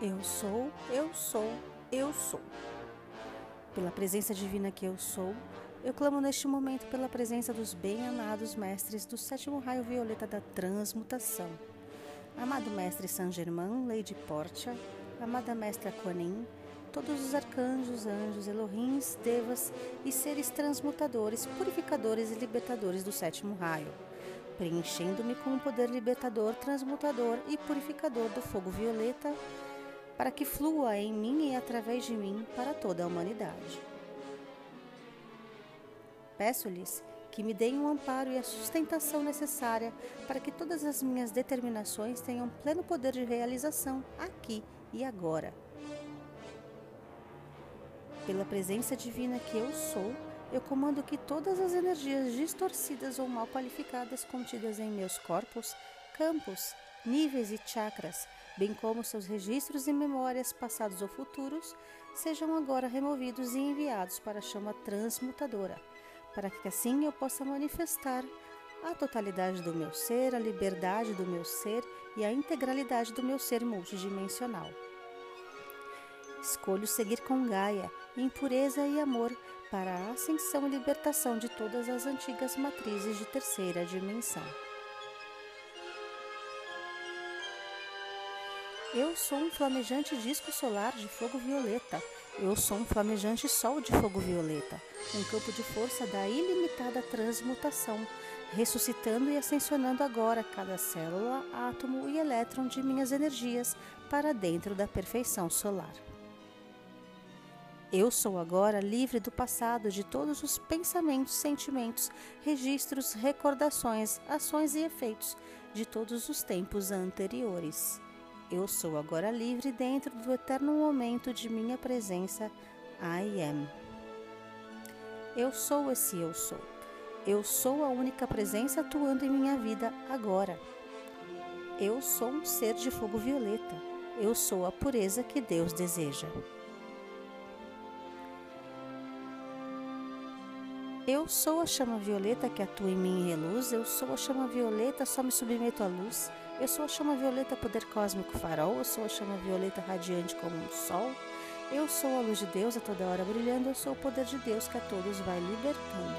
Eu sou, eu sou, eu sou. Pela presença divina que eu sou, eu clamo neste momento pela presença dos bem-amados mestres do 7º raio violeta da transmutação. Amado mestre Saint-Germain, Lady Portia, amada mestra Kuan Yin, todos os arcanjos, anjos, elohims, devas e seres transmutadores, purificadores e libertadores do 7º raio, preenchendo-me com o poder libertador, transmutador e purificador do fogo violeta, para que flua em mim e através de mim para toda a humanidade. Peço-lhes que me deem o amparo e a sustentação necessária para que todas as minhas determinações tenham pleno poder de realização aqui e agora. Pela presença divina que eu sou, eu comando que todas as energias distorcidas ou mal qualificadas contidas em meus corpos, campos, níveis e chakras, bem como seus registros e memórias passados ou futuros, sejam agora removidos e enviados para a chama transmutadora, para que assim eu possa manifestar a totalidade do meu ser, a liberdade do meu ser e a integralidade do meu ser multidimensional. Escolho seguir com Gaia, em pureza e amor, para a ascensão e libertação de todas as antigas matrizes de terceira dimensão. Eu sou um flamejante disco solar de fogo violeta. Eu sou um flamejante sol de fogo violeta, um campo de força da ilimitada transmutação, ressuscitando e ascensionando agora cada célula, átomo e elétron de minhas energias para dentro da perfeição solar. Eu sou agora livre do passado de todos os pensamentos, sentimentos, registros, recordações, ações e efeitos de todos os tempos anteriores. Eu sou agora livre dentro do eterno momento de minha presença, I am. Eu sou esse eu sou. Eu sou a única presença atuando em minha vida agora. Eu sou um ser de fogo violeta. Eu sou a pureza que Deus deseja. Eu sou a chama violeta que atua em mim e reluz. Eu sou a chama violeta, só me submeto à luz. Eu sou a chama violeta poder cósmico farol, eu sou a chama violeta radiante como um sol, eu sou a luz de Deus a toda hora brilhando, eu sou o poder de Deus que a todos vai libertando.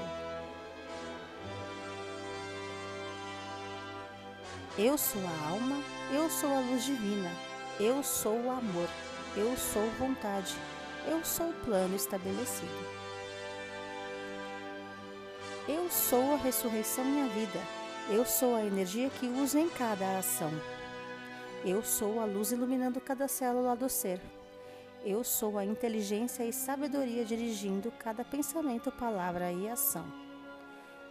Eu sou a alma, eu sou a luz divina, eu sou o amor, eu sou vontade, eu sou o plano estabelecido. Eu sou a ressurreição e a vida. Eu sou a energia que uso em cada ação. Eu sou a luz iluminando cada célula do ser. Eu sou a inteligência e sabedoria dirigindo cada pensamento, palavra e ação.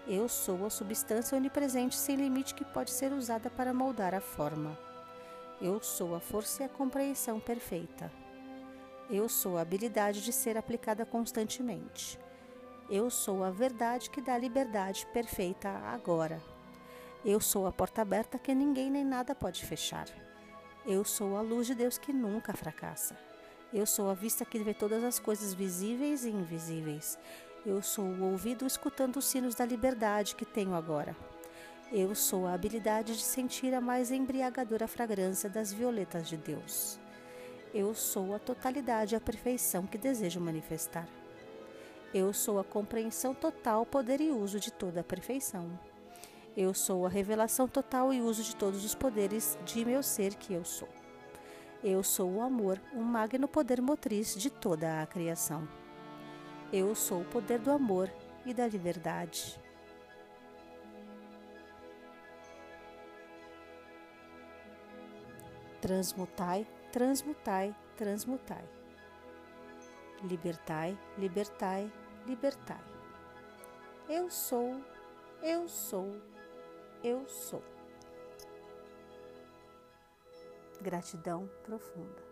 Eu sou a substância onipresente sem limite que pode ser usada para moldar a forma. Eu sou a força e a compreensão perfeita. Eu sou a habilidade de ser aplicada constantemente. Eu sou a verdade que dá liberdade perfeita agora. Eu sou a porta aberta que ninguém nem nada pode fechar. Eu sou a luz de Deus que nunca fracassa. Eu sou a vista que vê todas as coisas visíveis e invisíveis. Eu sou o ouvido escutando os sinos da liberdade que tenho agora. Eu sou a habilidade de sentir a mais embriagadora fragrância das violetas de Deus. Eu sou a totalidade e a perfeição que desejo manifestar. Eu sou a compreensão total, poder e uso de toda a perfeição. Eu sou a revelação total e uso de todos os poderes de meu ser que eu sou. Eu sou o amor, o magno poder motriz de toda a criação. Eu sou o poder do amor e da liberdade. Transmutai, transmutai, transmutai. Libertai, libertai, libertai. Eu sou, eu sou. Eu sou. Gratidão profunda.